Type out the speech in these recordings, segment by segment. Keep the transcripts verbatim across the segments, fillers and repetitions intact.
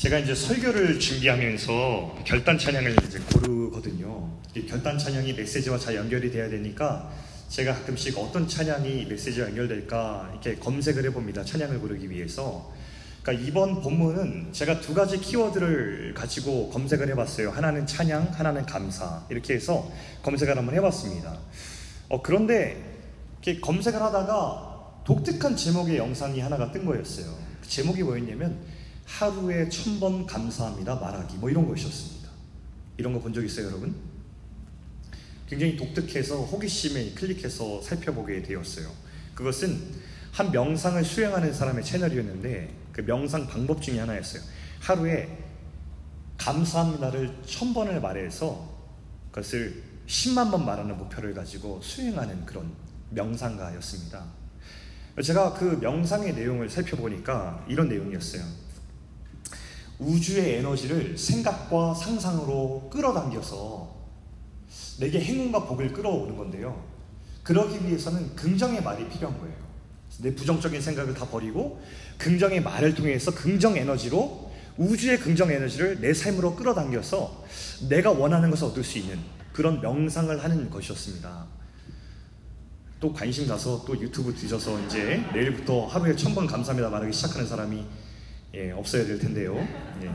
제가 이제 설교를 준비하면서 결단 찬양을 이제 고르거든요. 결단 찬양이 메시지와 잘 연결이 돼야 되니까 제가 가끔씩 어떤 찬양이 메시지와 연결될까 이렇게 검색을 해봅니다. 찬양을 고르기 위해서. 그러니까 이번 본문은 제가 두 가지 키워드를 가지고 검색을 해봤어요. 하나는 찬양, 하나는 감사. 이렇게 해서 검색을 한번 해봤습니다. 어, 그런데 이렇게 검색을 하다가 독특한 제목의 영상이 하나가 뜬 거였어요. 그 제목이 뭐였냐면 하루에 천 번 감사합니다 말하기, 뭐 이런 것이었습니다. 이런 거 본 적 있어요, 여러분? 굉장히 독특해서 호기심에 클릭해서 살펴보게 되었어요. 그것은 한 명상을 수행하는 사람의 채널이었는데 그 명상 방법 중에 하나였어요. 하루에 감사합니다를 천 번을 말해서 그것을 십만 번 말하는 목표를 가지고 수행하는 그런 명상가였습니다. 제가 그 명상의 내용을 살펴보니까 이런 내용이었어요. 우주의 에너지를 생각과 상상으로 끌어당겨서 내게 행운과 복을 끌어오는 건데요, 그러기 위해서는 긍정의 말이 필요한 거예요. 내 부정적인 생각을 다 버리고 긍정의 말을 통해서 긍정 에너지로, 우주의 긍정 에너지를 내 삶으로 끌어당겨서 내가 원하는 것을 얻을 수 있는 그런 명상을 하는 것이었습니다. 또 관심 가서 또 유튜브 뒤져서 이제 내일부터 하루에 천 번 감사합니다 말하기 시작하는 사람이 예, 없어야 될 텐데요. 예.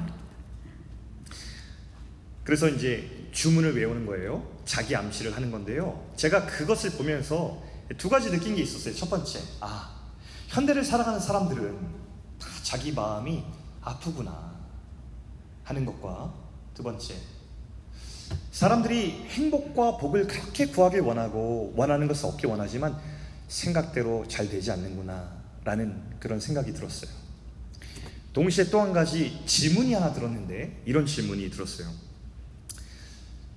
그래서 이제 주문을 외우는 거예요. 자기 암시를 하는 건데요. 제가 그것을 보면서 두 가지 느낀 게 있었어요. 첫 번째, 아, 현대를 살아가는 사람들은 다 자기 마음이 아프구나 하는 것과, 두 번째, 사람들이 행복과 복을 그렇게 구하길 원하고 원하는 것을 얻길 원하지만 생각대로 잘 되지 않는구나 라는 그런 생각이 들었어요. 동시에 또 한 가지 질문이 하나 들었는데, 이런 질문이 들었어요.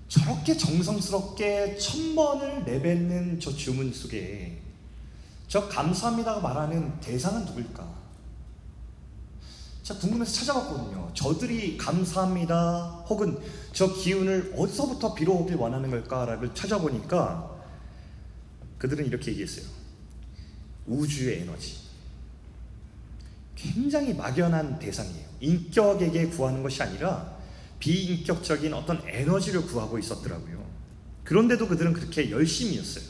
저렇게 정성스럽게 천 번을 내뱉는 저 주문 속에 저 감사합니다고 말하는 대상은 누굴까? 제가 궁금해서 찾아봤거든요. 저들이 감사합니다 혹은 저 기운을 어디서부터 빌어오길 원하는 걸까라고 찾아보니까 그들은 이렇게 얘기했어요. 우주의 에너지. 굉장히 막연한 대상이에요. 인격에게 구하는 것이 아니라 비인격적인 어떤 에너지를 구하고 있었더라고요. 그런데도 그들은 그렇게 열심히였어요.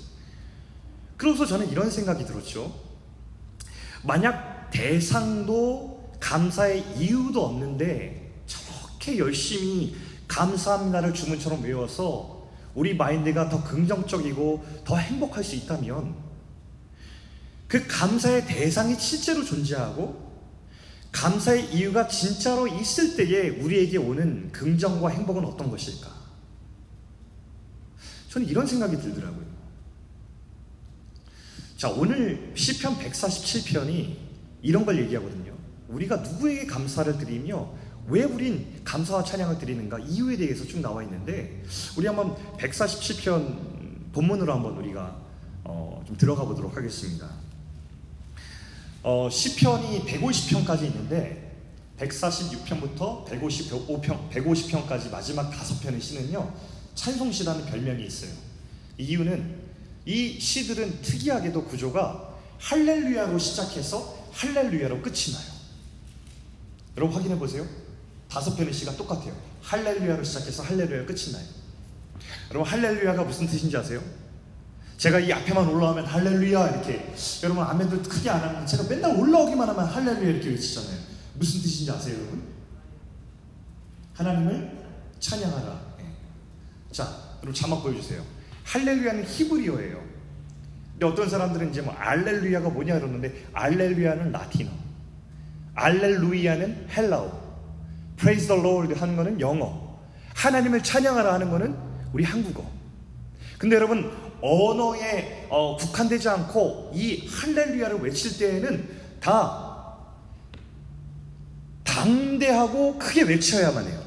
그러면서 저는 이런 생각이 들었죠. 만약 대상도 감사의 이유도 없는데 저렇게 열심히 감사합니다를 주문처럼 외워서 우리 마인드가 더 긍정적이고 더 행복할 수 있다면, 그 감사의 대상이 실제로 존재하고 감사의 이유가 진짜로 있을 때에 우리에게 오는 긍정과 행복은 어떤 것일까? 저는 이런 생각이 들더라고요. 자, 오늘 시편 백사십칠 편이 이런 걸 얘기하거든요. 우리가 누구에게 감사를 드리며 왜 우린 감사와 찬양을 드리는가, 이유에 대해서 쭉 나와 있는데, 우리 한번 백사십칠 편 본문으로 한번 우리가 어, 좀 들어가 보도록 하겠습니다. 어, 시편이 백오십 편까지 있는데 백사십육 편부터 백오십 편, 백오십 편까지 마지막 다섯 편의 시는요, 찬송시라는 별명이 있어요. 이유는 이 시들은 특이하게도 구조가 할렐루야로 시작해서 할렐루야로 끝이 나요. 여러분 확인해 보세요. 다섯 편의 시가 똑같아요. 할렐루야로 시작해서 할렐루야로 끝이 나요. 여러분 할렐루야가 무슨 뜻인지 아세요? 제가 이 앞에만 올라오면 할렐루야 이렇게, 여러분 아멘도 크게 안 하면 제가 맨날 올라오기만 하면 할렐루야 이렇게 외치잖아요. 무슨 뜻인지 아세요, 여러분? 하나님을 찬양하라. 네. 자, 여러분 자막 보여주세요. 할렐루야는 히브리어예요. 근데 어떤 사람들은 이제 뭐 알렐루야가 뭐냐 그러는데, 알렐루야는 라틴어, 알렐루야는 헬라어, Praise the Lord 하는 거는 영어, 하나님을 찬양하라 하는 거는 우리 한국어. 근데 여러분 언어에 어, 국한되지 않고 이 할렐루야를 외칠 때에는 다 당대하고 크게 외쳐야만 해요.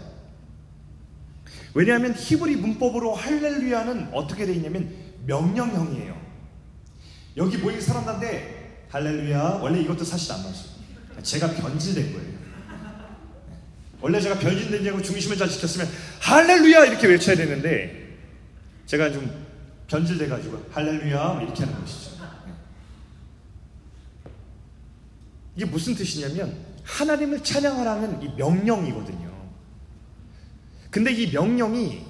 왜냐하면 히브리 문법으로 할렐루야는 어떻게 되어 있냐면 명령형이에요. 여기 모인 사람들한테 할렐루야, 원래 이것도 사실 안 맞아요. 제가 변질된 거예요. 원래 제가 변질된 자고 중심을 잘 지켰으면 할렐루야 이렇게 외쳐야 되는데 제가 좀 변질돼가지고 할렐루야 이렇게 하는 것이죠. 이게 무슨 뜻이냐면 하나님을 찬양하라는 이 명령이거든요. 근데 이 명령이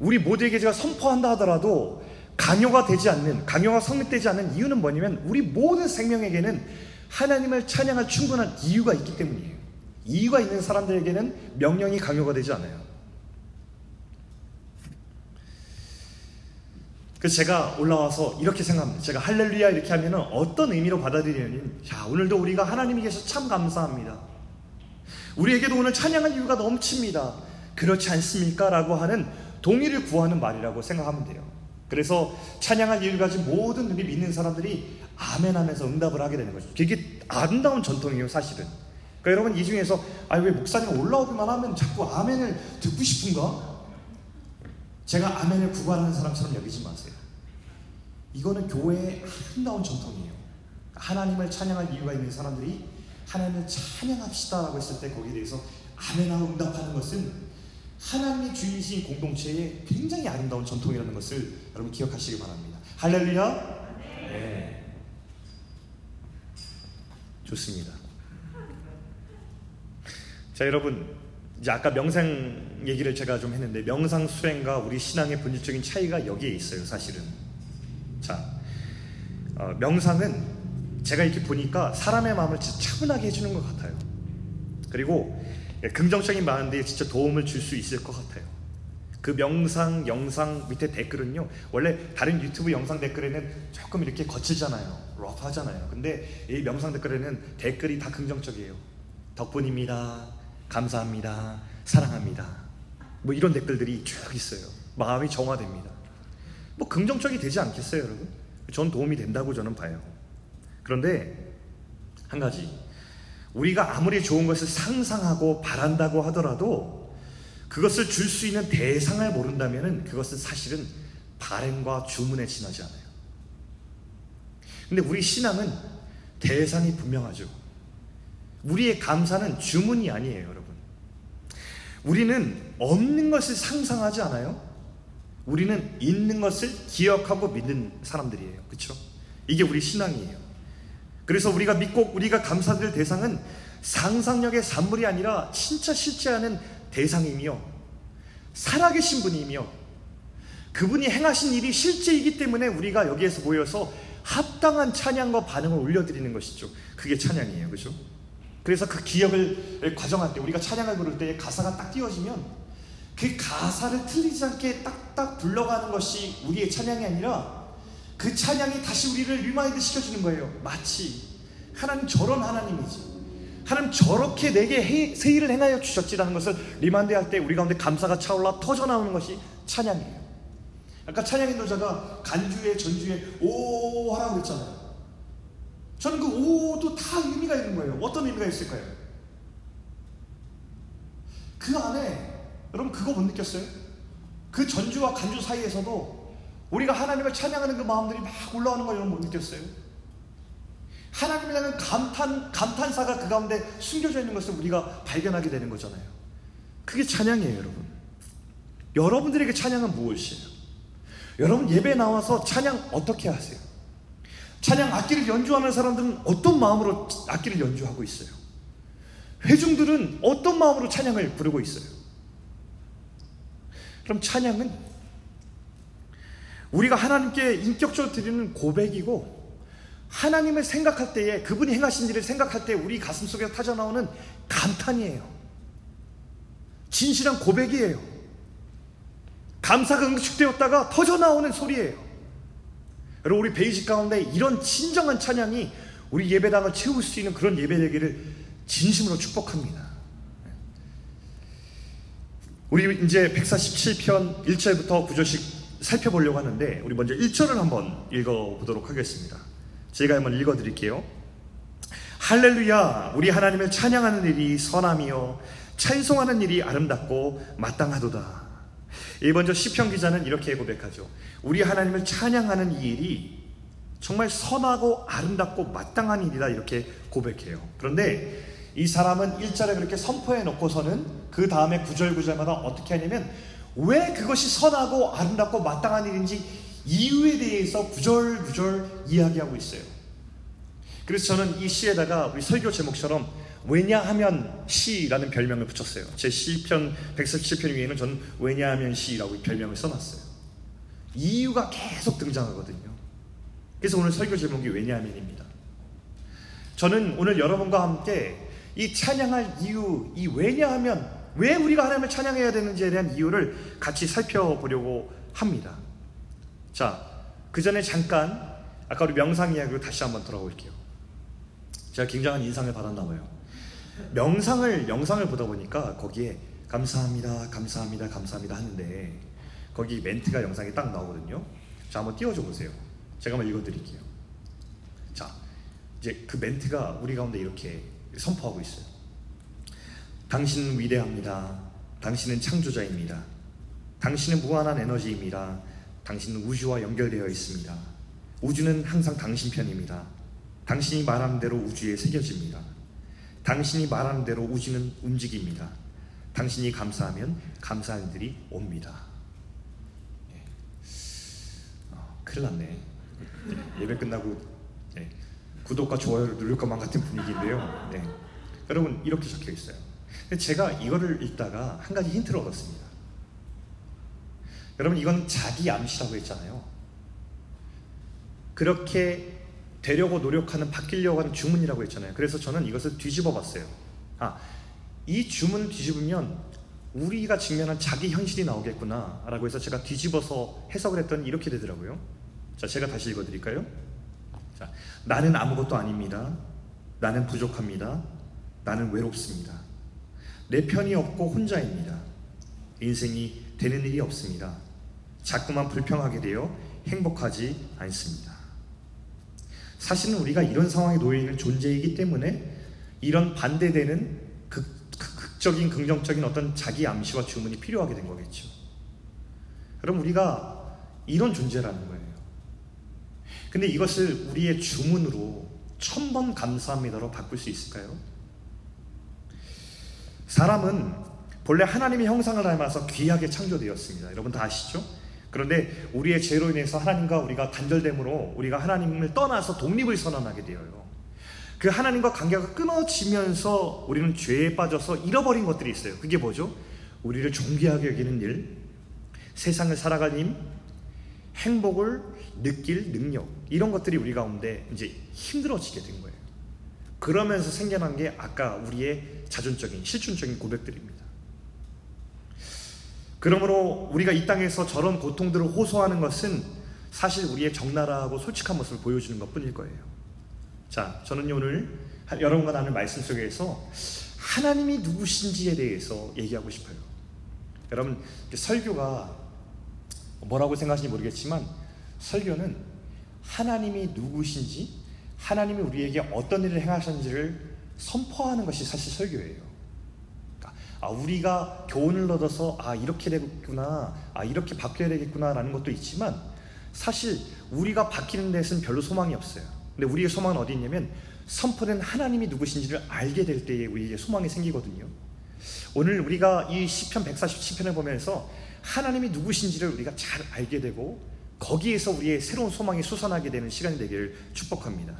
우리 모두에게 제가 선포한다 하더라도 강요가 되지 않는, 강요가 성립되지 않는 이유는 뭐냐면 우리 모든 생명에게는 하나님을 찬양할 충분한 이유가 있기 때문이에요. 이유가 있는 사람들에게는 명령이 강요가 되지 않아요. 그래서 제가 올라와서 이렇게 생각합니다. 제가 할렐루야 이렇게 하면 어떤 의미로 받아들이냐면, 자, 오늘도 우리가 하나님이 계셔서 참 감사합니다. 우리에게도 오늘 찬양할 이유가 넘칩니다. 그렇지 않습니까? 라고 하는 동의를 구하는 말이라고 생각하면 돼요. 그래서 찬양할 이유를 가진 모든 의미 믿는 사람들이 아멘 하면서 응답을 하게 되는 거죠. 되게 아름다운 전통이에요, 사실은. 그러니까 여러분 이 중에서 아, 왜 목사님 올라오기만 하면 자꾸 아멘을 듣고 싶은가? 제가 아멘을 구걸하는 사람처럼 여기지 마세요. 이거는 교회의 아름다운 전통이에요. 하나님을 찬양할 이유가 있는 사람들이 하나님을 찬양합시다 라고 했을 때 거기에 대해서 아멘하고 응답하는 것은 하나님이 주인이신 공동체의 굉장히 아름다운 전통이라는 것을 여러분 기억하시기 바랍니다. 할렐루야? 네, 좋습니다. 자, 여러분 이제 아까 명상 얘기를 제가 좀 했는데 명상 수행과 우리 신앙의 본질적인 차이가 여기에 있어요, 사실은. 자, 어, 명상은 제가 이렇게 보니까 사람의 마음을 진짜 차분하게 해주는 것 같아요. 그리고 긍정적인 마음들이 진짜 도움을 줄 수 있을 것 같아요. 그 명상 영상 밑에 댓글은요, 원래 다른 유튜브 영상 댓글에는 조금 이렇게 거칠잖아요, 러프하잖아요. 근데 이 명상 댓글에는 댓글이 다 긍정적이에요. 덕분입니다, 감사합니다, 사랑합니다, 뭐 이런 댓글들이 쭉 있어요. 마음이 정화됩니다. 뭐 긍정적이 되지 않겠어요, 여러분? 전 도움이 된다고 저는 봐요. 그런데 한 가지, 우리가 아무리 좋은 것을 상상하고 바란다고 하더라도 그것을 줄 수 있는 대상을 모른다면 그것은 사실은 바램과 주문에 지나지 않아요. 근데 우리 신앙은 대상이 분명하죠. 우리의 감사는 주문이 아니에요, 여러분. 우리는 없는 것을 상상하지 않아요. 우리는 있는 것을 기억하고 믿는 사람들이에요. 그렇죠? 이게 우리 신앙이에요. 그래서 우리가 믿고 우리가 감사드릴 대상은 상상력의 산물이 아니라 진짜 실제하는 대상이며 살아계신 분이며 그분이 행하신 일이 실제이기 때문에 우리가 여기에서 모여서 합당한 찬양과 반응을 올려드리는 것이죠. 그게 찬양이에요. 그렇죠? 그래서 그 기억을 과정할 때 우리가 찬양을 부를 때 가사가 딱 띄워지면 그 가사를 틀리지 않게 딱딱 불러가는 것이 우리의 찬양이 아니라 그 찬양이 다시 우리를 리마인드 시켜주는 거예요. 마치 하나님 저런 하나님이지, 하나님 저렇게 내게 세일을 행하여 주셨지라는 것을 리마인드할 때 우리 가운데 감사가 차올라 터져나오는 것이 찬양이에요. 아까 찬양 인도자가 간주에 전주에 오 하라고 했잖아요. 저는 그 오도 다 의미가 있는 거예요. 어떤 의미가 있을까요? 그 안에 여러분 그거 못 느꼈어요? 그 전주와 간주 사이에서도 우리가 하나님을 찬양하는 그 마음들이 막 올라오는 걸 여러분 못 느꼈어요? 하나님을 향한 감탄, 감탄사가 그 가운데 숨겨져 있는 것을 우리가 발견하게 되는 거잖아요. 그게 찬양이에요, 여러분. 여러분들에게 찬양은 무엇이에요? 여러분 예배 나와서 찬양 어떻게 하세요? 찬양 악기를 연주하는 사람들은 어떤 마음으로 악기를 연주하고 있어요? 회중들은 어떤 마음으로 찬양을 부르고 있어요? 그럼 찬양은 우리가 하나님께 인격적으로 드리는 고백이고 하나님을 생각할 때에 그분이 행하신 일을 생각할 때 우리 가슴 속에서 터져나오는 감탄이에요. 진실한 고백이에요. 감사가 응축되었다가 터져나오는 소리예요. 여러분 우리 베이직 가운데 이런 진정한 찬양이 우리 예배당을 채울 수 있는 그런 예배 되기를 진심으로 축복합니다. 우리 이제 백사십칠 편 일 절부터 구 절씩 살펴보려고 하는데 우리 먼저 일 절을 한번 읽어보도록 하겠습니다. 제가 한번 읽어드릴게요. 할렐루야, 우리 하나님을 찬양하는 일이 선함이요 찬송하는 일이 아름답고 마땅하도다. 먼저 시편 기자는 이렇게 고백하죠. 우리 하나님을 찬양하는 이 일이 정말 선하고 아름답고 마땅한 일이다, 이렇게 고백해요. 그런데 이 사람은 일 절에 그렇게 선포해 놓고서는 그 다음에 구 절 구 절마다 어떻게 하냐면 왜 그것이 선하고 아름답고 마땅한 일인지 이유에 대해서 구절구절 이야기하고 있어요. 그래서 저는 이 시에다가 우리 설교 제목처럼 왜냐하면 시라는 별명을 붙였어요. 제 시편 백사십칠 편 위에는 저는 왜냐하면 시라고 별명을 써놨어요. 이유가 계속 등장하거든요. 그래서 오늘 설교 제목이 왜냐하면입니다. 저는 오늘 여러분과 함께 이 찬양할 이유, 이 왜냐하면, 왜 우리가 하나님을 찬양해야 되는지에 대한 이유를 같이 살펴보려고 합니다. 자, 그 전에 잠깐 아까 우리 명상 이야기로 다시 한번 돌아올게요. 제가 굉장한 인상을 받았나 봐요. 명상을 영상을 보다 보니까 거기에 감사합니다, 감사합니다, 감사합니다 하는데 거기 멘트가 영상에 딱 나오거든요. 자, 한번 띄워줘 보세요. 제가 한번 읽어드릴게요. 자, 이제 그 멘트가 우리 가운데 이렇게 선포하고 있어요. 당신은 위대합니다. 당신은 창조자입니다. 당신은 무한한 에너지입니다. 당신은 우주와 연결되어 있습니다. 우주는 항상 당신 편입니다. 당신이 말하는 대로 우주에 새겨집니다. 당신이 말하는 대로 우주는 움직입니다. 당신이 감사하면 감사하는 일이 옵니다. 예. 어, 큰일 났네. 예배 끝나고 예. 구독과 좋아요를 누를 것만 같은 분위기인데요. 예. 여러분 이렇게 적혀있어요. 제가 이거를 읽다가 한 가지 힌트를 얻었습니다. 여러분 이건 자기 암시라고 했잖아요. 그렇게 되려고 노력하는, 바뀌려고 하는 주문이라고 했잖아요. 그래서 저는 이것을 뒤집어 봤어요. 아, 이 주문 뒤집으면 우리가 직면한 자기 현실이 나오겠구나 라고 해서 제가 뒤집어서 해석을 했더니 이렇게 되더라고요. 자, 제가 다시 읽어드릴까요? 자, 나는 아무것도 아닙니다. 나는 부족합니다. 나는 외롭습니다. 내 편이 없고 혼자입니다. 인생이 되는 일이 없습니다. 자꾸만 불평하게 되어 행복하지 않습니다. 사실은 우리가 이런 상황에 놓여있는 존재이기 때문에 이런 반대되는 극, 극, 극적인 긍정적인 어떤 자기 암시와 주문이 필요하게 된 거겠죠. 그럼 우리가 이런 존재라는 거예요. 근데 이것을 우리의 주문으로 천번 감사합니다로 바꿀 수 있을까요? 사람은 본래 하나님의 형상을 닮아서 귀하게 창조되었습니다. 여러분 다 아시죠? 그런데 우리의 죄로 인해서 하나님과 우리가 단절됨으로 우리가 하나님을 떠나서 독립을 선언하게 되어요. 그 하나님과 관계가 끊어지면서 우리는 죄에 빠져서 잃어버린 것들이 있어요. 그게 뭐죠? 우리를 존귀하게 여기는 일, 세상을 살아가는 힘, 행복을 느낄 능력, 이런 것들이 우리 가운데 이제 힘들어지게 된 거예요. 그러면서 생겨난 게 아까 우리의 자존적인, 실존적인 고백들입니다. 그러므로 우리가 이 땅에서 저런 고통들을 호소하는 것은 사실 우리의 적나라하고 솔직한 모습을 보여주는 것뿐일 거예요. 자, 저는 오늘 여러분과 나눌 말씀 속에서 하나님이 누구신지에 대해서 얘기하고 싶어요. 여러분, 설교가 뭐라고 생각하시는지 모르겠지만 설교는 하나님이 누구신지, 하나님이 우리에게 어떤 일을 행하셨는지를 선포하는 것이 사실 설교예요. 아, 우리가 교훈을 얻어서 아 이렇게 되겠구나, 아 이렇게 바뀌어야 되겠구나 라는 것도 있지만 사실 우리가 바뀌는 데는 별로 소망이 없어요. 근데 우리의 소망은 어디 있냐면 선포된 하나님이 누구신지를 알게 될 때에 우리의 소망이 생기거든요. 오늘 우리가 이 시편 백사십칠 편을 보면서 하나님이 누구신지를 우리가 잘 알게 되고 거기에서 우리의 새로운 소망이 솟아나게 되는 시간이 되기를 축복합니다.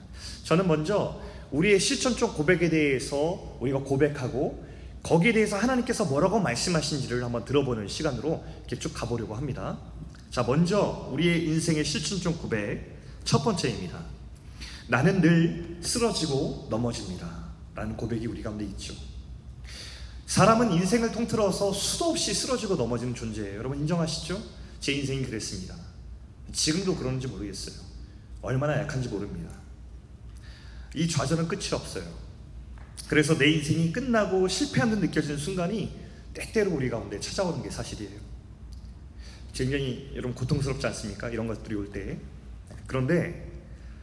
저는 먼저 우리의 실천적 고백에 대해서 우리가 고백하고 거기에 대해서 하나님께서 뭐라고 말씀하신지를 한번 들어보는 시간으로 이렇게 쭉 가보려고 합니다. 자, 먼저 우리의 인생의 실천적 고백 첫 번째입니다. 나는 늘 쓰러지고 넘어집니다 라는 고백이 우리 가운데 있죠. 사람은 인생을 통틀어서 수도 없이 쓰러지고 넘어지는 존재예요. 여러분 인정하시죠? 제 인생이 그랬습니다. 지금도 그런지 모르겠어요. 얼마나 약한지 모릅니다. 이 좌절은 끝이 없어요. 그래서 내 인생이 끝나고 실패한 듯 느껴지는 순간이 때때로 우리 가운데 찾아오는 게 사실이에요. 굉장히 여러분 고통스럽지 않습니까? 이런 것들이 올 때. 그런데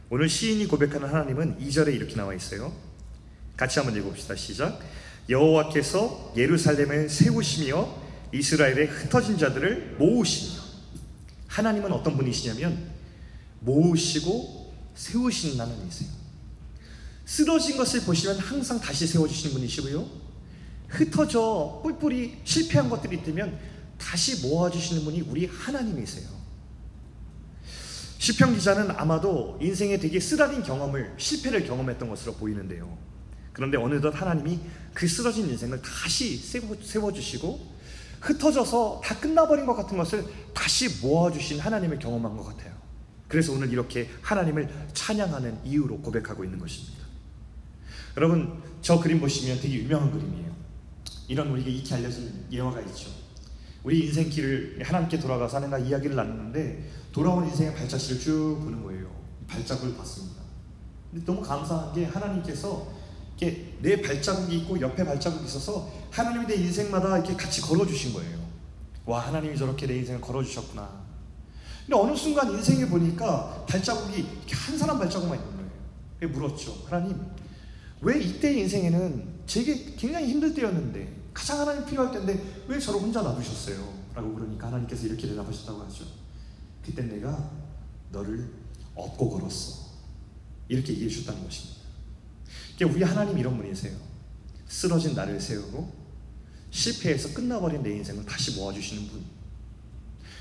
오늘 시인이 고백하는 하나님은 이 절에 이렇게 나와 있어요. 같이 한번 읽어봅시다. 시작. 여호와께서 예루살렘을 세우시며 이스라엘의 흩어진 자들을 모으시며. 하나님은 어떤 분이시냐면 모으시고 세우시는 하나님이세요. 쓰러진 것을 보시면 항상 다시 세워주시는 분이시고요, 흩어져 뿔뿔이 실패한 것들이 있다면 다시 모아주시는 분이 우리 하나님이세요. 시편 기자는 아마도 인생에 되게 쓰라린 경험을, 실패를 경험했던 것으로 보이는데요, 그런데 어느덧 하나님이 그 쓰러진 인생을 다시 세워주시고 흩어져서 다 끝나버린 것 같은 것을 다시 모아주신 하나님을 경험한 것 같아요. 그래서 오늘 이렇게 하나님을 찬양하는 이유로 고백하고 있는 것입니다. 여러분, 저 그림 보시면 되게 유명한 그림이에요. 이런 우리에게 익히 알려진 예화가 있죠. 우리 인생 길을 하나님께 돌아가서 하나님과 이야기를 나누는데 돌아온 인생의 발자취를 쭉 보는 거예요. 발자국을 봤습니다. 근데 너무 감사한 게 하나님께서 이렇게 내 발자국이 있고 옆에 발자국이 있어서 하나님이 내 인생마다 이렇게 같이 걸어주신 거예요. 와, 하나님이 저렇게 내 인생을 걸어주셨구나. 근데 어느 순간 인생에 보니까 발자국이 이렇게 한 사람 발자국만 있는 거예요. 물었죠. 하나님, 왜 이때 인생에는 제게 굉장히 힘들 때였는데 가장 하나님 필요할 때인데 왜 저를 혼자 놔두셨어요? 라고 그러니까 하나님께서 이렇게 대답하셨다고 하죠. 그때 내가 너를 업고 걸었어. 이렇게 얘기해 주셨다는 것입니다. 우리 하나님 이런 분이세요. 쓰러진 나를 세우고 실패해서 끝나버린 내 인생을 다시 모아주시는 분.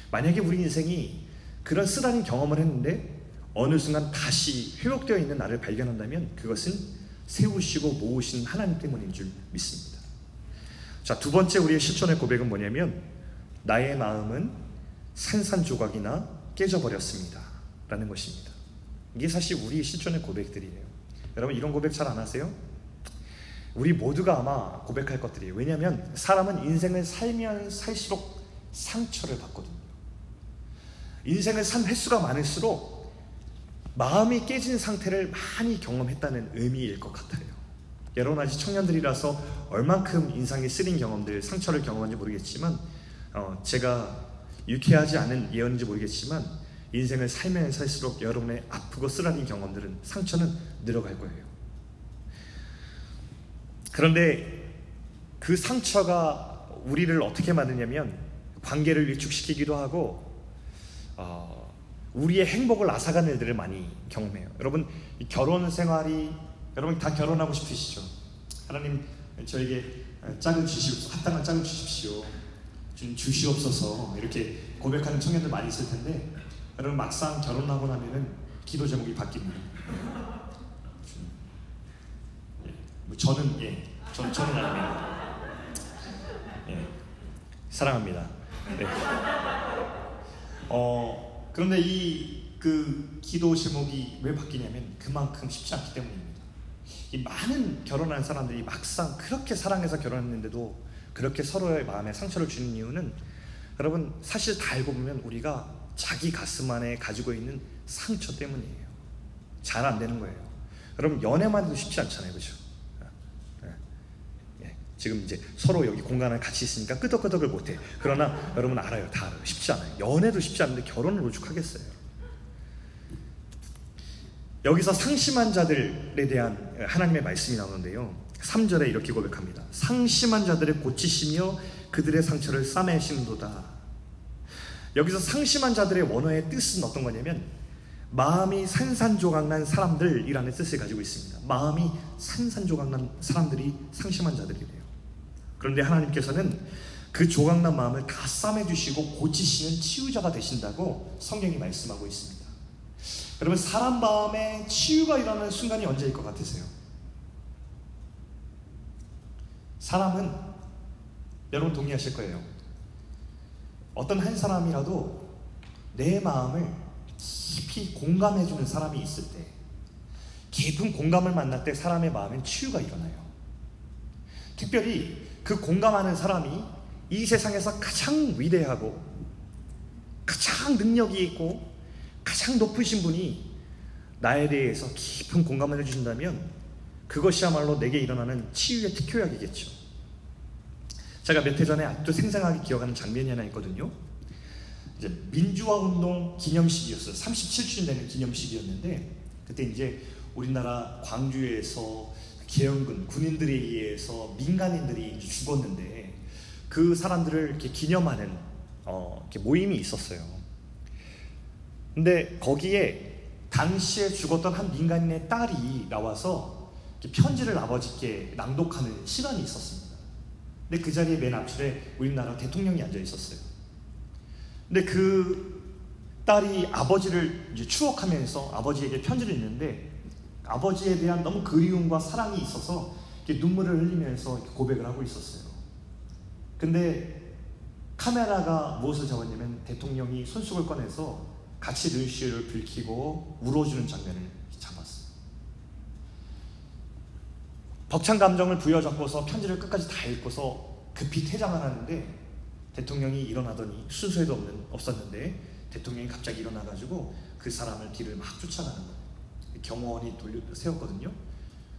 만약에 우리 인생이 그런 쓰라린 경험을 했는데 어느 순간 다시 회복되어 있는 나를 발견한다면 그것은 세우시고 모으시는 하나님 때문인 줄 믿습니다. 자, 두 번째 우리의 실천의 고백은 뭐냐면 나의 마음은 산산조각이나 깨져버렸습니다 라는 것입니다. 이게 사실 우리의 실천의 고백들이에요. 여러분, 이런 고백 잘 안 하세요? 우리 모두가 아마 고백할 것들이에요. 왜냐하면 사람은 인생을 살면 살수록 상처를 받거든요. 인생을 산 횟수가 많을수록 마음이 깨진 상태를 많이 경험했다는 의미일 것 같아요. 여러분, 아직 청년들이라서 얼만큼 인상이 쓰린 경험들, 상처를 경험한지 모르겠지만 어, 제가 유쾌하지 않은 예언인지 모르겠지만 인생을 살면 살수록 여러분의 아프고 쓰라린 경험들은, 상처는 늘어갈 거예요. 그런데 그 상처가 우리를 어떻게 만드냐면 관계를 위축시키기도 하고 어, 우리의 행복을 앗아가는 일들을 많이 경험해요. 여러분, 결혼 생활이, 여러분 다 결혼하고 싶으시죠? 하나님, 저에게 짝을 주시옵소서, 합당한 짝을 주십시오, 좀 주시옵소서, 이렇게 고백하는 청년들 많이 있을 텐데 여러분 막상 결혼하고 나면은 기도 제목이 바뀝니다. 예, 저는 예, 전, 저는 아닙니다. 예, 사랑합니다. 네. 어, 그런데 이 그 기도 제목이 왜 바뀌냐면 그만큼 쉽지 않기 때문입니다. 이 많은 결혼한 사람들이 막상 그렇게 사랑해서 결혼했는데도 그렇게 서로의 마음에 상처를 주는 이유는 여러분 사실 다 알고 보면 우리가 자기 가슴 안에 가지고 있는 상처 때문이에요. 잘 안 되는 거예요. 여러분, 연애만 해도 쉽지 않잖아요, 그렇죠? 예, 지금 이제 서로 여기 공간에 같이 있으니까 끄덕끄덕을 못해. 그러나 여러분 알아요, 다 알아요. 쉽지 않아요. 연애도 쉽지 않은데 결혼을 오죽하겠어요. 여기서 상심한 자들에 대한 하나님의 말씀이 나오는데요, 삼 절에 이렇게 고백합니다. 상심한 자들을 고치시며 그들의 상처를 싸매시는도다. 여기서 상심한 자들의 원어의 뜻은 어떤 거냐면 마음이 산산조각난 사람들이라는 뜻을 가지고 있습니다. 마음이 산산조각난 사람들이 상심한 자들이래요. 그런데 하나님께서는 그 조각난 마음을 다 싸매주시고 고치시는 치유자가 되신다고 성경이 말씀하고 있습니다. 여러분, 사람 마음에 치유가 일어나는 순간이 언제일 것 같으세요? 사람은, 여러분 동의하실 거예요, 어떤 한 사람이라도 내 마음을 깊이 공감해주는 사람이 있을 때, 깊은 공감을 만날 때 사람의 마음엔 치유가 일어나요. 특별히 그 공감하는 사람이 이 세상에서 가장 위대하고 가장 능력이 있고 가장 높으신 분이 나에 대해서 깊은 공감을 해주신다면 그것이야말로 내게 일어나는 치유의 특효약이겠죠. 제가 몇 해 전에 아주 생생하게 기억하는 장면이 하나 있거든요. 이제 민주화 운동 기념식이었어요. 삼십칠 주년 되는 기념식이었는데 그때 이제 우리나라 광주에서 계엄군 군인들에 의해서 민간인들이 죽었는데 그 사람들을 이렇게 기념하는 어, 이렇게 모임이 있었어요. 근데 거기에 당시에 죽었던 한 민간인의 딸이 나와서 이렇게 편지를 아버지께 낭독하는 시간이 있었습니다. 근데 그 자리에 맨 앞줄에 우리나라 대통령이 앉아 있었어요. 근데 그 딸이 아버지를 이제 추억하면서 아버지에게 편지를 읽는데 아버지에 대한 너무 그리움과 사랑이 있어서 이렇게 눈물을 흘리면서 이렇게 고백을 하고 있었어요. 근데 카메라가 무엇을 잡았냐면 대통령이 손수건을 꺼내서 같이 눈시울을 붉히고 울어주는 장면을 잡았어요. 벅찬 감정을 부여잡고서 편지를 끝까지 다 읽고서 급히 퇴장을 하는데 대통령이 일어나더니 순서에도 없는, 없었는데 대통령이 갑자기 일어나가지고 그 사람을 뒤를 막 쫓아가는 거예요. 경호원이 돌려 세웠거든요.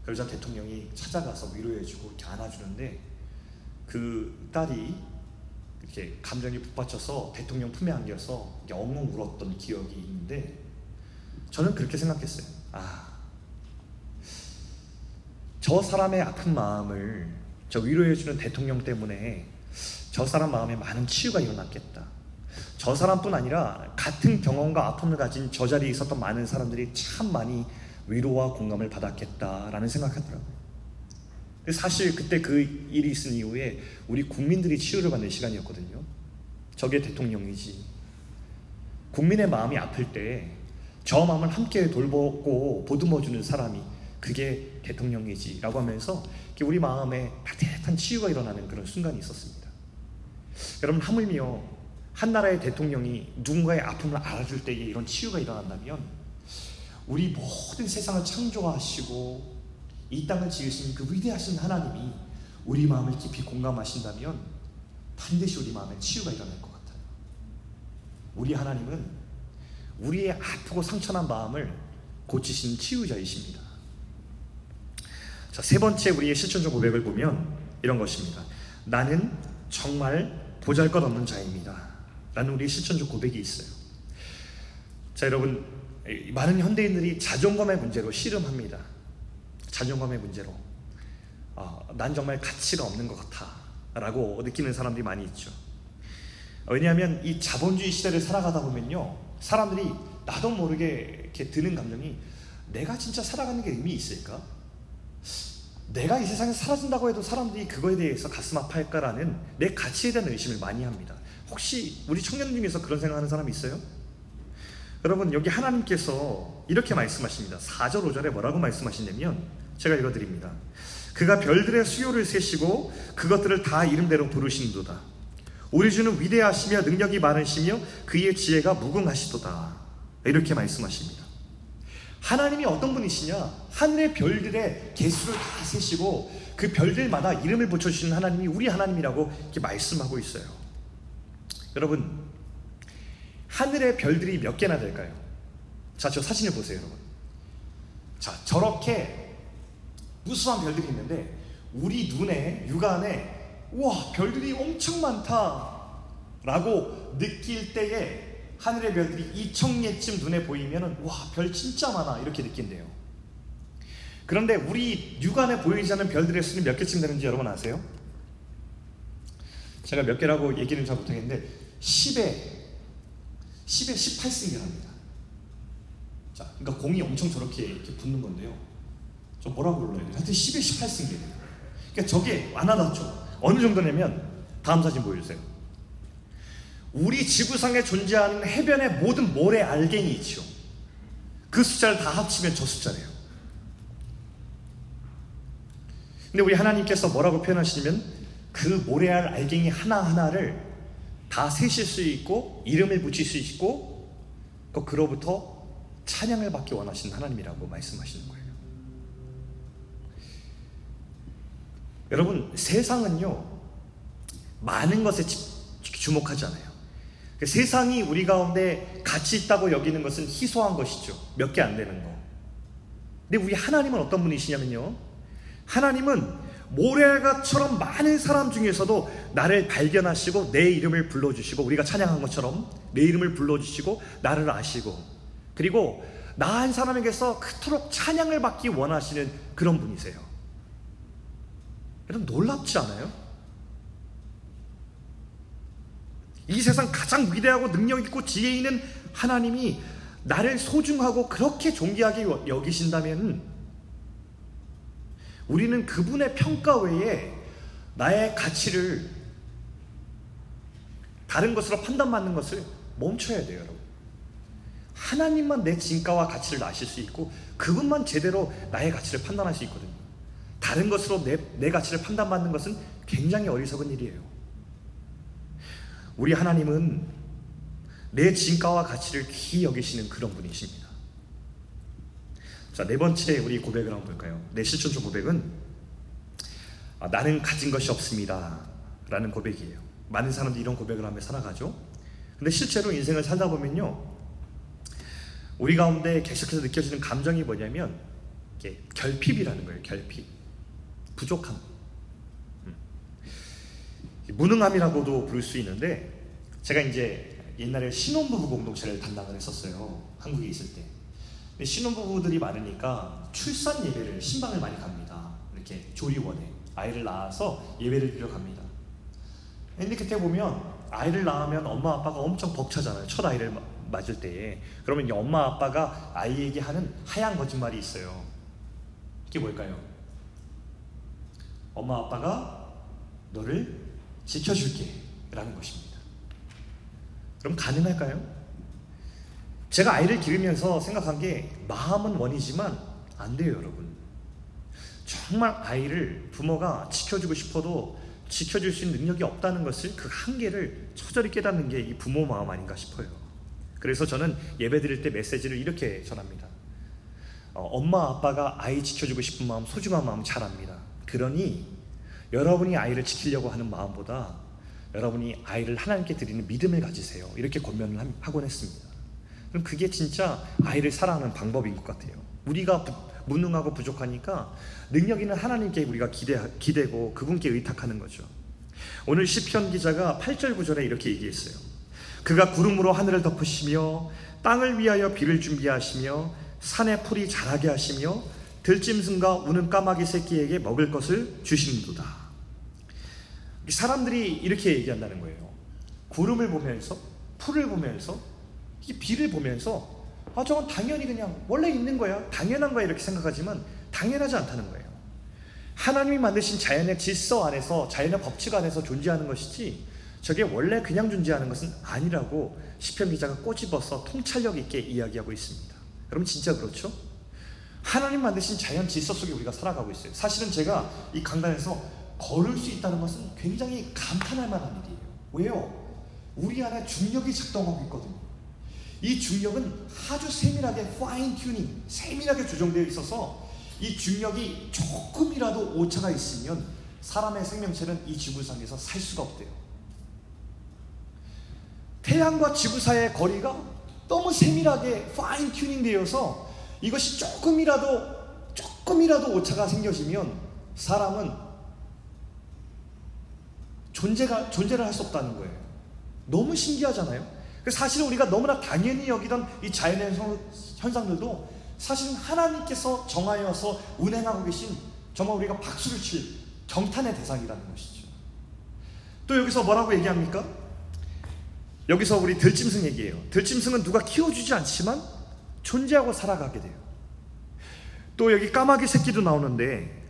그러자 대통령이 찾아가서 위로해주고 이렇게 안아주는데 그 딸이 이렇게 감정이 북받쳐서 대통령 품에 안겨서 이렇게 엉엉 울었던 기억이 있는데 저는 그렇게 생각했어요. 아, 저 사람의 아픈 마음을 저 위로해주는 대통령 때문에 저 사람 마음에 많은 치유가 일어났겠다. 저 사람뿐 아니라 같은 경험과 아픔을 가진 저 자리에 있었던 많은 사람들이 참 많이 위로와 공감을 받았겠다라는 생각하더라고요. 사실 그때 그 일이 있은 이후에 우리 국민들이 치유를 받는 시간이었거든요. 저게 대통령이지. 국민의 마음이 아플 때 저 마음을 함께 돌보고 보듬어주는 사람이 그게 대통령이지 라고 하면서 우리 마음에 따뜻한 치유가 일어나는 그런 순간이 있었습니다. 여러분, 하물며 한 나라의 대통령이 누군가의 아픔을 알아줄 때에 이런 치유가 일어난다면 우리 모든 세상을 창조하시고 이 땅을 지으신 그 위대하신 하나님이 우리 마음을 깊이 공감하신다면 반드시 우리 마음에 치유가 일어날 것 같아요. 우리 하나님은 우리의 아프고 상처난 마음을 고치시는 치유자이십니다. 자, 세 번째 우리의 실천적 고백을 보면 이런 것입니다. 나는 정말 보잘것없는 자입니다. 라는 우리의 실천적 고백이 있어요. 자, 여러분, 많은 현대인들이 자존감의 문제로 씨름합니다. 자존감의 문제로 어, 난 정말 가치가 없는 것 같아 라고 느끼는 사람들이 많이 있죠. 왜냐하면 이 자본주의 시대를 살아가다 보면요, 사람들이 나도 모르게 이렇게 드는 감정이 내가 진짜 살아가는 게 의미 있을까? 내가 이 세상에 사라진다고 해도 사람들이 그거에 대해서 가슴 아파할까라는 내 가치에 대한 의심을 많이 합니다. 혹시 우리 청년 중에서 그런 생각하는 사람이 있어요? 여러분, 여기 하나님께서 이렇게 말씀하십니다. 사 절 오 절에 뭐라고 말씀하시냐면 제가 읽어드립니다. 그가 별들의 수요를 세시고 그것들을 다 이름대로 부르시는도다. 우리 주는 위대하시며 능력이 많으시며 그의 지혜가 무궁하시도다. 이렇게 말씀하십니다. 하나님이 어떤 분이시냐? 하늘의 별들의 개수를 다 세시고 그 별들마다 이름을 붙여주시는 하나님이 우리 하나님이라고 이렇게 말씀하고 있어요. 여러분, 하늘의 별들이 몇 개나 될까요? 자, 저 사진을 보세요, 여러분. 자, 저렇게 무수한 별들이 있는데 우리 눈에, 육안에 우와, 별들이 엄청 많다라고 느낄 때에 하늘의 별들이 이천 개쯤 눈에 보이면 와, 별 진짜 많아 이렇게 느낀대요. 그런데 우리 육안에 보이지 않는 별들의 수는 몇 개쯤 되는지 여러분 아세요? 제가 몇 개라고 얘기는 잘 못하겠는데 십에 십에 십팔 승이랍니다. 자, 그러니까 공이 엄청 저렇게 이렇게 붙는 건데요. 저 뭐라고 불러야 돼요? 하여튼 십에 십팔 승이에요. 그러니까 저게 완화닿죠. 어느 정도냐면 다음 사진 보여주세요. 우리 지구상에 존재하는 해변의 모든 모래 알갱이 있죠. 그 숫자를 다 합치면 저 숫자래요. 근데 우리 하나님께서 뭐라고 표현하시냐면 그 모래알 알갱이 하나하나를 다 세실 수 있고 이름을 붙일 수 있고 그로부터 찬양을 받기 원하시는 하나님이라고 말씀하시는 거예요. 여러분, 세상은요 많은 것에 주목하지 않아요. 세상이 우리 가운데 가치 있다고 여기는 것은 희소한 것이죠. 몇 개 안 되는 거. 근데 우리 하나님은 어떤 분이시냐면요, 하나님은 모래알처럼 많은 사람 중에서도 나를 발견하시고 내 이름을 불러주시고 우리가 찬양한 것처럼 내 이름을 불러주시고 나를 아시고 그리고 나 한 사람에게서 그토록 찬양을 받기 원하시는 그런 분이세요. 여러분, 놀랍지 않아요? 이 세상 가장 위대하고 능력있고 지혜있는 하나님이 나를 소중하고 그렇게 존귀하게 여기신다면 우리는 그분의 평가 외에 나의 가치를 다른 것으로 판단받는 것을 멈춰야 돼요. 여러분, 하나님만 내 진가와 가치를 아실 수 있고 그분만 제대로 나의 가치를 판단할 수 있거든요. 다른 것으로 내, 내 가치를 판단받는 것은 굉장히 어리석은 일이에요. 우리 하나님은 내 진가와 가치를 귀히 여기시는 그런 분이십니다. 자, 네 번째 우리 고백을 한번 볼까요? 내 실존적 고백은 아, 나는 가진 것이 없습니다 라는 고백이에요. 많은 사람들이 이런 고백을 하며 살아가죠. 근데 실제로 인생을 살다 보면요, 우리 가운데 계속해서 느껴지는 감정이 뭐냐면 이게 결핍이라는 거예요. 결핍, 부족함, 무능함이라고도 부를 수 있는데, 제가 이제 옛날에 신혼부부 공동체를 담당을 했었어요, 한국에 있을 때. 근데 신혼부부들이 많으니까 출산 예배를, 신방을 많이 갑니다. 이렇게 조리원에 아이를 낳아서 예배를 드려 갑니다. 근데 그때 보면 아이를 낳으면 엄마 아빠가 엄청 벅차잖아요, 첫 아이를 맞을 때에. 그러면 이 엄마 아빠가 아이에게 하는 하얀 거짓말이 있어요. 이게 뭘까요? 엄마 아빠가 너를 지켜줄게 라는 것입니다. 그럼 가능할까요? 제가 아이를 기르면서 생각한 게, 마음은 원이지만 안 돼요, 여러분. 정말 아이를 부모가 지켜주고 싶어도 지켜줄 수 있는 능력이 없다는 것을, 그 한계를 처절히 깨닫는 게 이 부모 마음 아닌가 싶어요. 그래서 저는 예배 드릴 때 메시지를 이렇게 전합니다. 어, 엄마 아빠가 아이 지켜주고 싶은 마음, 소중한 마음 잘 압니다. 그러니 여러분이 아이를 지키려고 하는 마음보다 여러분이 아이를 하나님께 드리는 믿음을 가지세요, 이렇게 권면을 하곤 했습니다. 그럼 그게 진짜 아이를 사랑하는 방법인 것 같아요. 우리가 부, 무능하고 부족하니까 능력 있는 하나님께 우리가 기대, 기대고 그분께 의탁하는 거죠. 오늘 시편 기자가 팔 절 구 절에 이렇게 얘기했어요. 그가 구름으로 하늘을 덮으시며 땅을 위하여 비를 준비하시며 산에 풀이 자라게 하시며 들짐승과 우는 까마귀 새끼에게 먹을 것을 주시는도다. 사람들이 이렇게 얘기한다는 거예요. 구름을 보면서, 풀을 보면서, 이 비를 보면서 아, 저건 당연히 그냥 원래 있는 거야, 당연한 거야, 이렇게 생각하지만 당연하지 않다는 거예요. 하나님이 만드신 자연의 질서 안에서, 자연의 법칙 안에서 존재하는 것이지 저게 원래 그냥 존재하는 것은 아니라고 시편 기자가 꼬집어서 통찰력 있게 이야기하고 있습니다. 여러분 진짜 그렇죠? 하나님 만드신 자연 질서 속에 우리가 살아가고 있어요. 사실은 제가 이 강단에서 걸을 수 있다는 것은 굉장히 감탄할 만한 일이에요. 왜요? 우리 안에 중력이 작동하고 있거든요. 이 중력은 아주 세밀하게 파인 튜닝, 세밀하게 조정되어 있어서 이 중력이 조금이라도 오차가 있으면 사람의 생명체는 이 지구상에서 살 수가 없대요. 태양과 지구 사이의 거리가 너무 세밀하게 파인 튜닝 되어서 이것이 조금이라도 조금이라도 오차가 생겨지면 사람은 존재가, 존재를 할 수 없다는 거예요. 너무 신기하잖아요. 사실은 우리가 너무나 당연히 여기던 이 자연의 현상들도 사실은 하나님께서 정하여서 운행하고 계신, 정말 우리가 박수를 칠 경탄의 대상이라는 것이죠. 또 여기서 뭐라고 얘기합니까? 여기서 우리 들짐승 얘기예요. 들짐승은 누가 키워주지 않지만 존재하고 살아가게 돼요. 또 여기 까마귀 새끼도 나오는데,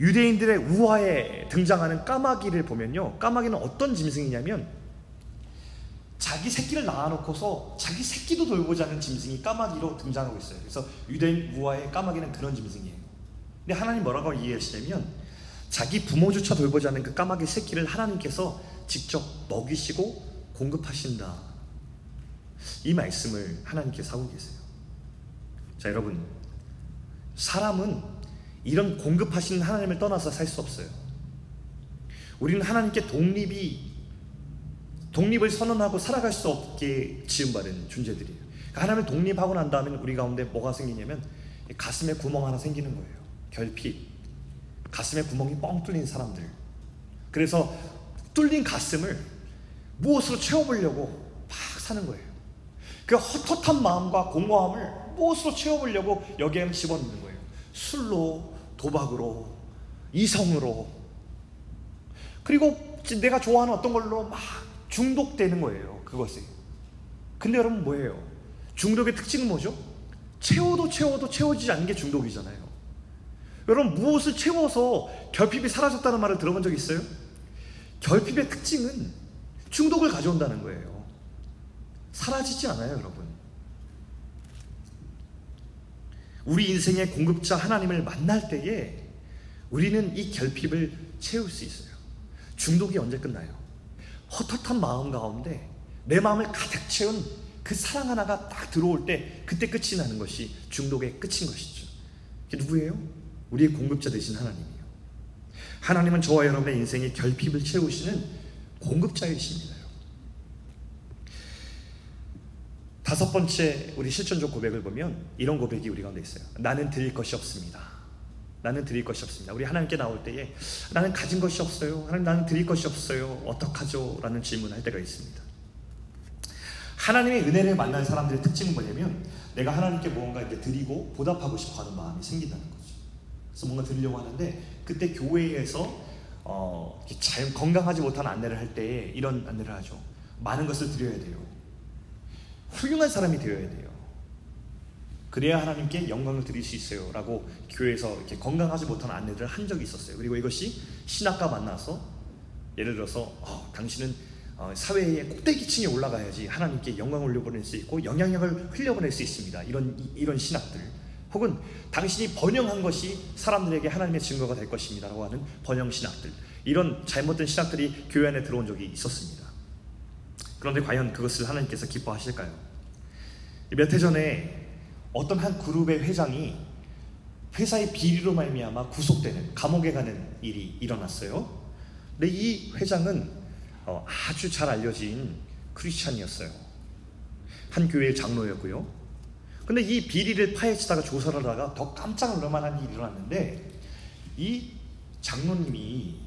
유대인들의 우화에 등장하는 까마귀를 보면요, 까마귀는 어떤 짐승이냐면 자기 새끼를 낳아놓고서 자기 새끼도 돌보지 않는 짐승이 까마귀로 등장하고 있어요. 그래서 유대인 우화의 까마귀는 그런 짐승이에요. 근데 하나님 뭐라고 이해하시냐면, 자기 부모조차 돌보지 않는 그 까마귀 새끼를 하나님께서 직접 먹이시고 공급하신다, 이 말씀을 하나님께서 하고 계세요. 자, 여러분, 사람은 이런 공급하시는 하나님을 떠나서 살 수 없어요. 우리는 하나님께 독립이 독립을 선언하고 살아갈 수 없게 지음받은 존재들이에요. 하나님을 독립하고 난 다음에 우리 가운데 뭐가 생기냐면 가슴에 구멍 하나 생기는 거예요. 결핍, 가슴에 구멍이 뻥 뚫린 사람들. 그래서 뚫린 가슴을 무엇으로 채워보려고 막 사는 거예요. 그 헛헛한 마음과 공허함을 무엇으로 채워보려고 여기에 집어넣는 거예요. 술로, 도박으로, 이성으로, 그리고 내가 좋아하는 어떤 걸로 막 중독되는 거예요, 그것이. 근데 여러분 뭐예요? 중독의 특징은 뭐죠? 채워도 채워도 채워지지 않는 게 중독이잖아요. 여러분, 무엇을 채워서 결핍이 사라졌다는 말을 들어본 적 있어요? 결핍의 특징은 중독을 가져온다는 거예요. 사라지지 않아요, 여러분. 우리 인생의 공급자 하나님을 만날 때에 우리는 이 결핍을 채울 수 있어요. 중독이 언제 끝나요? 헛헛한 마음 가운데 내 마음을 가득 채운 그 사랑 하나가 딱 들어올 때 그때 끝이 나는 것이 중독의 끝인 것이죠. 그게 누구예요? 우리의 공급자 되신 하나님이에요. 하나님은 저와 여러분의 인생의 결핍을 채우시는 공급자이십니다. 다섯 번째 우리 실천적 고백을 보면 이런 고백이 우리 가운데 있어요. 나는 드릴 것이 없습니다. 나는 드릴 것이 없습니다. 우리 하나님께 나올 때에 나는 가진 것이 없어요. 하나님, 나는 드릴 것이 없어요. 어떡하죠? 라는 질문을 할 때가 있습니다. 하나님의 은혜를 만난 사람들의 특징은 뭐냐면 내가 하나님께 뭔가 이렇게 드리고 보답하고 싶어하는 마음이 생긴다는 거죠. 그래서 뭔가 드리려고 하는데 그때 교회에서 어, 잘 건강하지 못한 안내를 할 때에 이런 안내를 하죠. 많은 것을 드려야 돼요. 훌륭한 사람이 되어야 돼요. 그래야 하나님께 영광을 드릴 수 있어요. 라고 교회에서 이렇게 건강하지 못한 안내를 한 적이 있었어요. 그리고 이것이 신학과 만나서 예를 들어서 어, 당신은 어, 사회의 꼭대기층에 올라가야지 하나님께 영광을 흘려보낼 수 있고 영향력을 흘려보낼 수 있습니다. 이런, 이런 신학들 혹은 당신이 번영한 것이 사람들에게 하나님의 증거가 될 것입니다. 라고 하는 번영 신학들, 이런 잘못된 신학들이 교회 안에 들어온 적이 있었습니다. 그런데 과연 그것을 하나님께서 기뻐하실까요? 몇 해 전에 어떤 한 그룹의 회장이 회사의 비리로 말미암아 구속되는, 감옥에 가는 일이 일어났어요. 근데 이 회장은 아주 잘 알려진 크리스찬이었어요. 한 교회의 장로였고요. 근데 이 비리를 파헤치다가 조사를 하다가 더 깜짝 놀랄만한 일이 일어났는데, 이 장로님이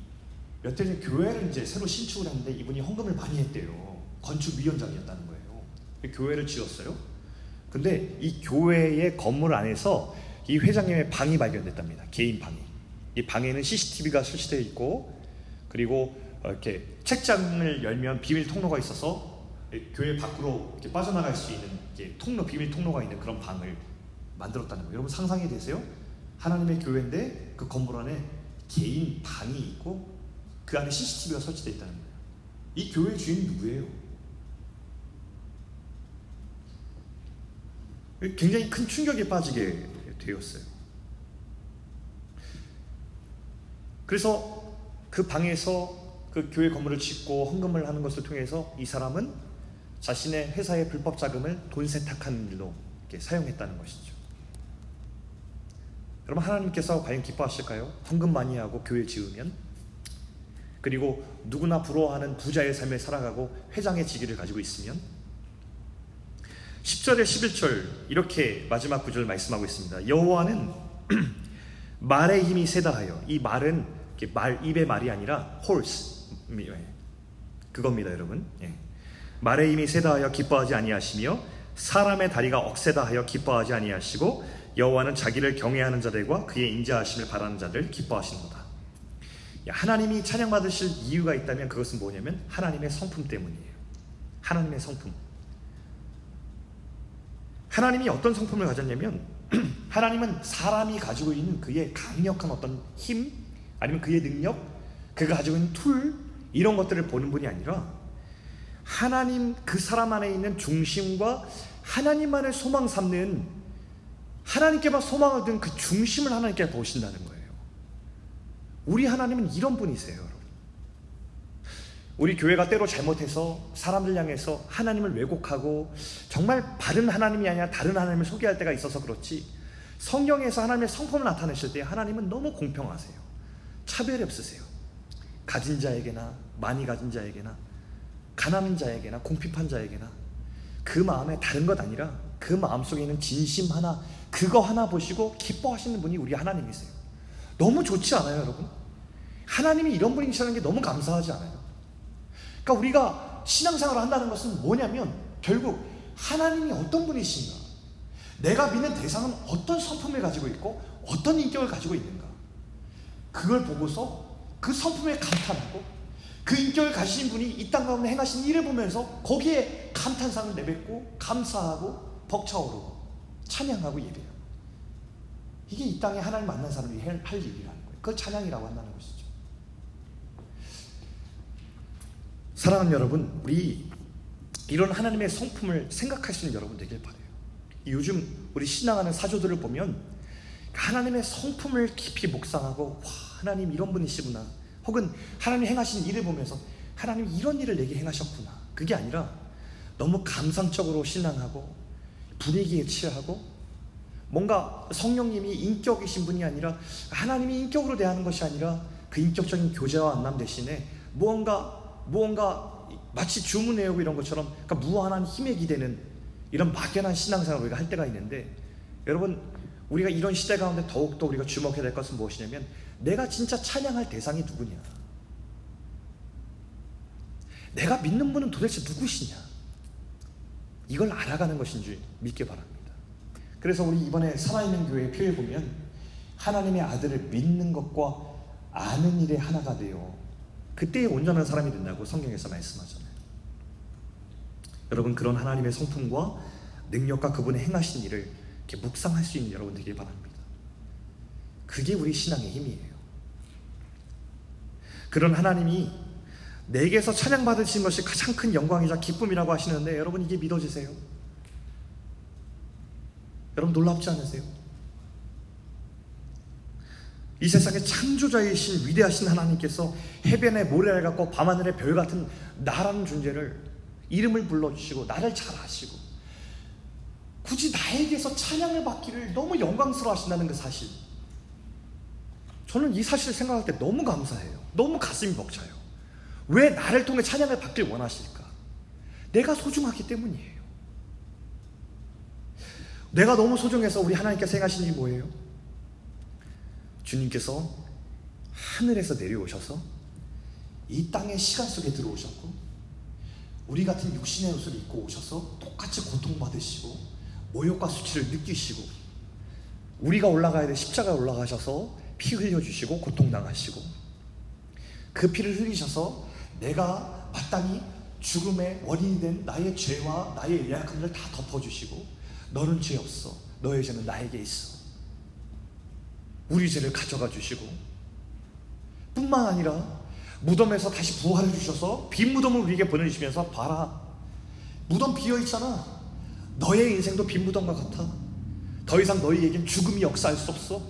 몇 해 전에 교회를 이제 새로 신축을 했는데 이분이 헌금을 많이 했대요. 건축위원장이었다는 거예요. 교회를 지었어요. 근데 이 교회의 건물 안에서 이 회장님의 방이 발견됐답니다. 개인 방이. 이 방에는 씨씨티비가 설치되어 있고, 그리고 이렇게 책장을 열면 비밀 통로가 있어서 교회 밖으로 이렇게 빠져나갈 수 있는 이렇게 통로, 비밀 통로가 있는 그런 방을 만들었다는 거예요. 여러분 상상이 되세요? 하나님의 교회인데 그 건물 안에 개인 방이 있고 그 안에 씨씨티비가 설치되어 있다는 거예요. 이 교회의 주인이 누구예요? 굉장히 큰 충격에 빠지게 되었어요. 그래서 그 방에서 그 교회 건물을 짓고 헌금을 하는 것을 통해서 이 사람은 자신의 회사의 불법 자금을 돈 세탁하는 일로 이렇게 사용했다는 것이죠. 여러분, 하나님께서 과연 기뻐하실까요? 헌금 많이 하고 교회 지으면? 그리고 누구나 부러워하는 부자의 삶을 살아가고 회장의 직위를 가지고 있으면? 십 절에 십일 절 이렇게 마지막 구절을 말씀하고 있습니다. 여호와는 말의 힘이 세다 하여. 이 말은 이렇게 말, 입의 말이 아니라 horse, 그겁니다 여러분. 예. 말의 힘이 세다 하여 기뻐하지 아니하시며 사람의 다리가 억세다 하여 기뻐하지 아니하시고 여호와는 자기를 경외하는 자들과 그의 인자하심을 바라는 자를 기뻐하시는도다. 하나님이 찬양받으실 이유가 있다면 그것은 뭐냐면 하나님의 성품 때문이에요. 하나님의 성품. 하나님이 어떤 성품을 가졌냐면 하나님은 사람이 가지고 있는 그의 강력한 어떤 힘, 아니면 그의 능력, 그가 가지고 있는 툴, 이런 것들을 보는 분이 아니라 하나님 그 사람 안에 있는 중심과 하나님만을 소망 삼는, 하나님께만 소망을 둔 그 중심을 하나님께 보신다는 거예요. 우리 하나님은 이런 분이세요 여러분. 우리 교회가 때로 잘못해서 사람들 향해서 하나님을 왜곡하고 정말 바른 하나님이 아니라 다른 하나님을 소개할 때가 있어서 그렇지, 성경에서 하나님의 성품을 나타내실 때 하나님은 너무 공평하세요. 차별이 없으세요. 가진 자에게나, 많이 가진 자에게나, 가난한 자에게나, 궁핍한 자에게나 그 마음에 다른 것 아니라 그 마음속에 있는 진심 하나, 그거 하나 보시고 기뻐하시는 분이 우리 하나님이세요. 너무 좋지 않아요 여러분? 하나님이 이런 분이시라는 게 너무 감사하지 않아요? 그러니까 우리가 신앙생활을 한다는 것은 뭐냐면 결국 하나님이 어떤 분이신가, 내가 믿는 대상은 어떤 성품을 가지고 있고 어떤 인격을 가지고 있는가, 그걸 보고서 그 성품에 감탄하고 그 인격을 가지신 분이 이 땅 가운데 행하신 일을 보면서 거기에 감탄상을 내뱉고 감사하고 벅차오르고 찬양하고 예배해요. 이게 이 땅에 하나님 만난 사람이 할 일이라는 거예요. 그걸 찬양이라고 한다는 것이죠. 사랑하는 여러분, 우리 이런 하나님의 성품을 생각할 수 있는 여러분 되길 바라요. 요즘 우리 신앙하는 사조들을 보면 하나님의 성품을 깊이 묵상하고, 와, 하나님 이런 분이시구나, 혹은 하나님 행하신 일을 보면서 하나님 이런 일을 내게 행하셨구나, 그게 아니라 너무 감상적으로 신앙하고 분위기에 취하고, 뭔가 성령님이 인격이신 분이 아니라, 하나님이 인격으로 대하는 것이 아니라 그 인격적인 교제와 만남 대신에 무언가 무언가 마치 주문해오고 이런 것처럼, 그러니까 무한한 힘에 기대는 이런 막연한 신앙생활을 우리가 할 때가 있는데, 여러분, 우리가 이런 시대 가운데 더욱더 우리가 주목해야 될 것은 무엇이냐면, 내가 진짜 찬양할 대상이 누구냐, 내가 믿는 분은 도대체 누구시냐, 이걸 알아가는 것인 줄 믿게 바랍니다. 그래서 우리 이번에 살아있는 교회의 표에 보면, 하나님의 아들을 믿는 것과 아는 일의 하나가 되어 그때의 온전한 사람이 된다고 성경에서 말씀하잖아요. 여러분, 그런 하나님의 성품과 능력과 그분의 행하신 일을 이렇게 묵상할 수 있는 여러분 되길 바랍니다. 그게 우리 신앙의 힘이에요. 그런 하나님이 내게서 찬양받으신 것이 가장 큰 영광이자 기쁨이라고 하시는데, 여러분, 이게 믿어지세요? 여러분, 놀랍지 않으세요? 이 세상의 창조자이신 위대하신 하나님께서 해변의 모래알 같고 밤하늘의 별 같은 나라는 존재를, 이름을 불러주시고 나를 잘 아시고 굳이 나에게서 찬양을 받기를 너무 영광스러워 하신다는 그 사실, 저는 이 사실을 생각할 때 너무 감사해요. 너무 가슴이 벅차요. 왜 나를 통해 찬양을 받길 원하실까? 내가 소중하기 때문이에요. 내가 너무 소중해서 우리 하나님께서 행하신 일이 뭐예요? 주님께서 하늘에서 내려오셔서 이 땅의 시간 속에 들어오셨고, 우리 같은 육신의 옷을 입고 오셔서 똑같이 고통받으시고 모욕과 수치를 느끼시고, 우리가 올라가야 될 십자가에 올라가셔서 피 흘려주시고 고통당하시고, 그 피를 흘리셔서 내가 마땅히 죽음의 원인이 된 나의 죄와 나의 연약함들을 다 덮어주시고, 너는 죄 없어, 너의 죄는 나에게 있어, 우리 죄를 가져가 주시고, 뿐만 아니라 무덤에서 다시 부활해 주셔서 빈 무덤을 우리에게 보내주시면서, 봐라, 무덤 비어있잖아, 너의 인생도 빈 무덤과 같아, 더 이상 너희에겐 죽음이 역사할 수 없어,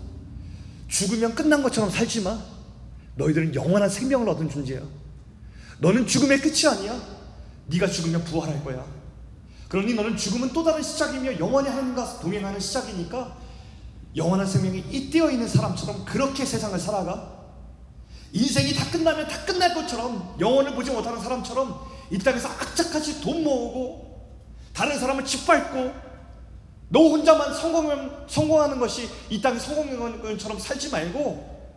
죽으면 끝난 것처럼 살지마, 너희들은 영원한 생명을 얻은 존재야, 너는 죽음의 끝이 아니야, 네가 죽으면 부활할 거야, 그러니 너는 죽음은 또 다른 시작이며 영원히 하나님과 동행하는 시작이니까 영원한 생명이 잇대어 있는 사람처럼 그렇게 세상을 살아가, 인생이 다 끝나면 다 끝날 것처럼 영원을 보지 못하는 사람처럼 이 땅에서 악착같이 돈 모으고 다른 사람을 짓밟고 너 혼자만 성공, 성공하는 것이 이 땅의 성공하는 것처럼 살지 말고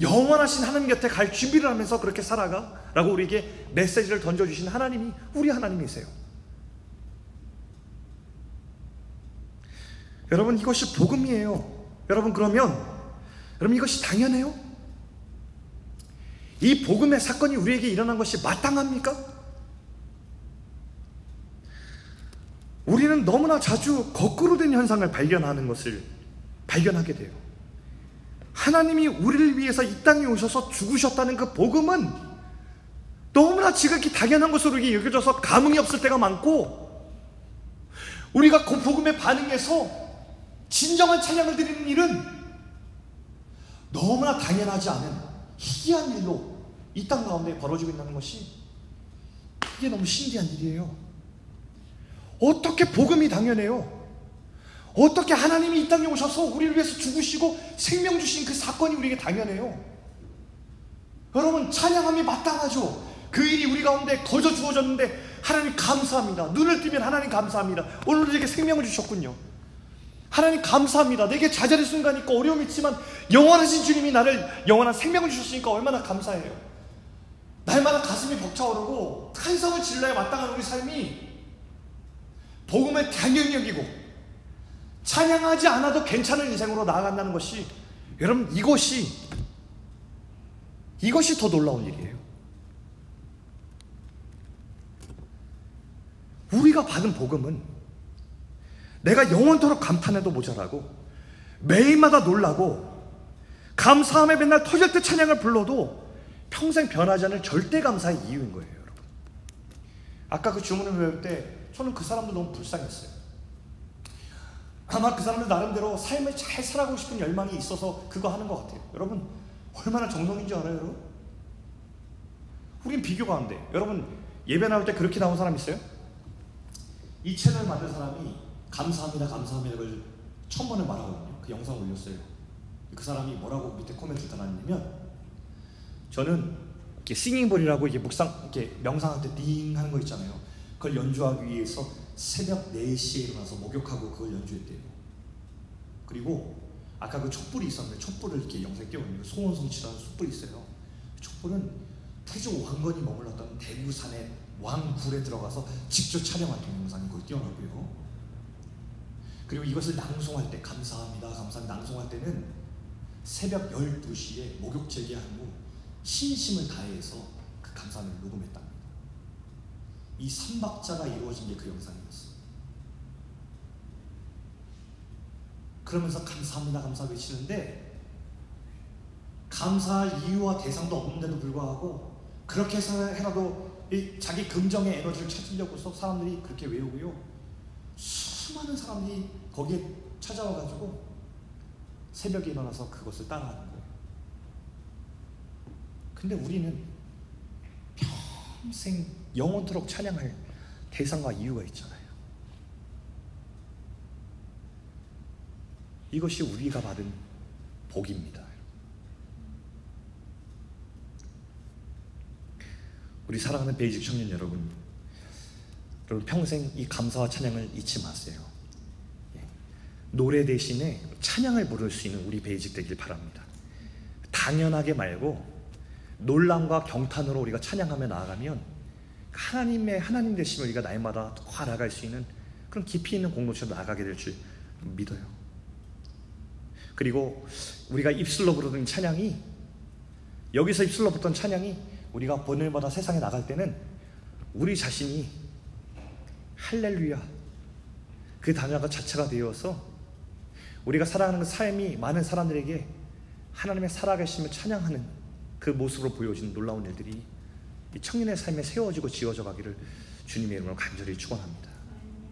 영원하신 하나님 곁에 갈 준비를 하면서 그렇게 살아가 라고 우리에게 메시지를 던져주신 하나님이 우리 하나님이세요. 여러분, 이것이 복음이에요. 여러분, 그러면 여러분, 이것이 당연해요? 이 복음의 사건이 우리에게 일어난 것이 마땅합니까? 우리는 너무나 자주 거꾸로 된 현상을 발견하는 것을 발견하게 돼요. 하나님이 우리를 위해서 이 땅에 오셔서 죽으셨다는 그 복음은 너무나 지극히 당연한 것으로 여겨져서 감흥이 없을 때가 많고, 우리가 그 복음에 반응해서 진정한 찬양을 드리는 일은 너무나 당연하지 않은 희귀한 일로 이 땅 가운데 벌어지고 있다는 것이, 이게 너무 신기한 일이에요. 어떻게 복음이 당연해요? 어떻게 하나님이 이 땅에 오셔서 우리를 위해서 죽으시고 생명 주신 그 사건이 우리에게 당연해요? 여러분, 찬양함이 마땅하죠. 그 일이 우리 가운데 거저 주어졌는데 하나님 감사합니다. 눈을 뜨면 하나님 감사합니다. 오늘 우리에게 생명을 주셨군요. 하나님 감사합니다. 내게 좌절의 순간이 있고 어려움이 있지만 영원하신 주님이 나를 영원한 생명을 주셨으니까 얼마나 감사해요. 날마다 가슴이 벅차오르고 찬성을 질러야 마땅한 우리 삶이 복음의 당연히 여기고 찬양하지 않아도 괜찮은 인생으로 나아간다는 것이, 여러분, 이것이 이것이 더 놀라운 일이에요. 우리가 받은 복음은 내가 영원토록 감탄해도 모자라고 매일마다 놀라고 감사함에 맨날 터질 듯 찬양을 불러도 평생 변하지 않을 절대 감사의 이유인 거예요. 여러분, 아까 그 주문을 외울 때 저는 그 사람도 너무 불쌍했어요. 아마 그 사람들 나름대로 삶을 잘 살아가고 싶은 열망이 있어서 그거 하는 것 같아요. 여러분 얼마나 정성인지 알아요 여러분? 우린 비교가 안 돼. 여러분 예배 나올 때 그렇게 나온 사람 있어요? 이 채널 만든 사람이 감사합니다 감사합니다 이걸 천 번을 말하거든요. 그 영상 올렸어요. 그 사람이 뭐라고 밑에 코멘트를 달았냐면 저는 이렇게 싱잉볼이라고 이렇게 묵상 이렇게 명상할 때 띵 하는 거 있잖아요. 그걸 연주하기 위해서 새벽 네 시에 일어나서 목욕하고 그걸 연주했대요. 그리고 아까 그 촛불이 있었는데 촛불을 이렇게 영상에 띄워놓는 소원성취라는 촛불이 있어요. 촛불은 태조 왕건이 머물렀던 대구산의 왕굴에 들어가서 직접 촬영한 동영상이 그걸 띄워놨고요. 그리고 이것을 낭송할 때 감사합니다 감사합니다 낭송할 때는 새벽 열두 시에 목욕 재개한 후 신심을 다해서 그 감사함을 녹음했답니다. 이 삼박자가 이루어진 게 그 영상이었어요. 그러면서 감사합니다 감사 외치는데 감사할 이유와 대상도 없는데도 불구하고 그렇게 해서 해라도 이 자기 긍정의 에너지를 찾으려고서 사람들이 그렇게 외우고요. 수많은 사람들이 거기에 찾아와가지고 새벽에 일어나서 그것을 따라하는 거예요. 근데 우리는 평생 영원토록 찬양할 대상과 이유가 있잖아요. 이것이 우리가 받은 복입니다. 우리 사랑하는 베이직 청년 여러분, 여러분 평생 이 감사와 찬양을 잊지 마세요. 노래 대신에 찬양을 부를 수 있는 우리 베이직 되길 바랍니다. 당연하게 말고 놀람과 경탄으로 우리가 찬양하며 나아가면 하나님의 하나님 되심을 우리가 날마다 더 알아갈 수 있는 그런 깊이 있는 공동체로 나아가게 될 줄 믿어요. 그리고 우리가 입술로 부르던 찬양이 여기서 입술로 부르던 찬양이 우리가 본을 받아 세상에 나갈 때는 우리 자신이 할렐루야 그 단어가 자체가 되어서 우리가 살아가는 삶이 많은 사람들에게 하나님의 살아계심을 찬양하는 그 모습으로 보여지는 놀라운 일들이 이 청년의 삶에 세워지고 지어져 가기를 주님의 이름으로 간절히 축원합니다.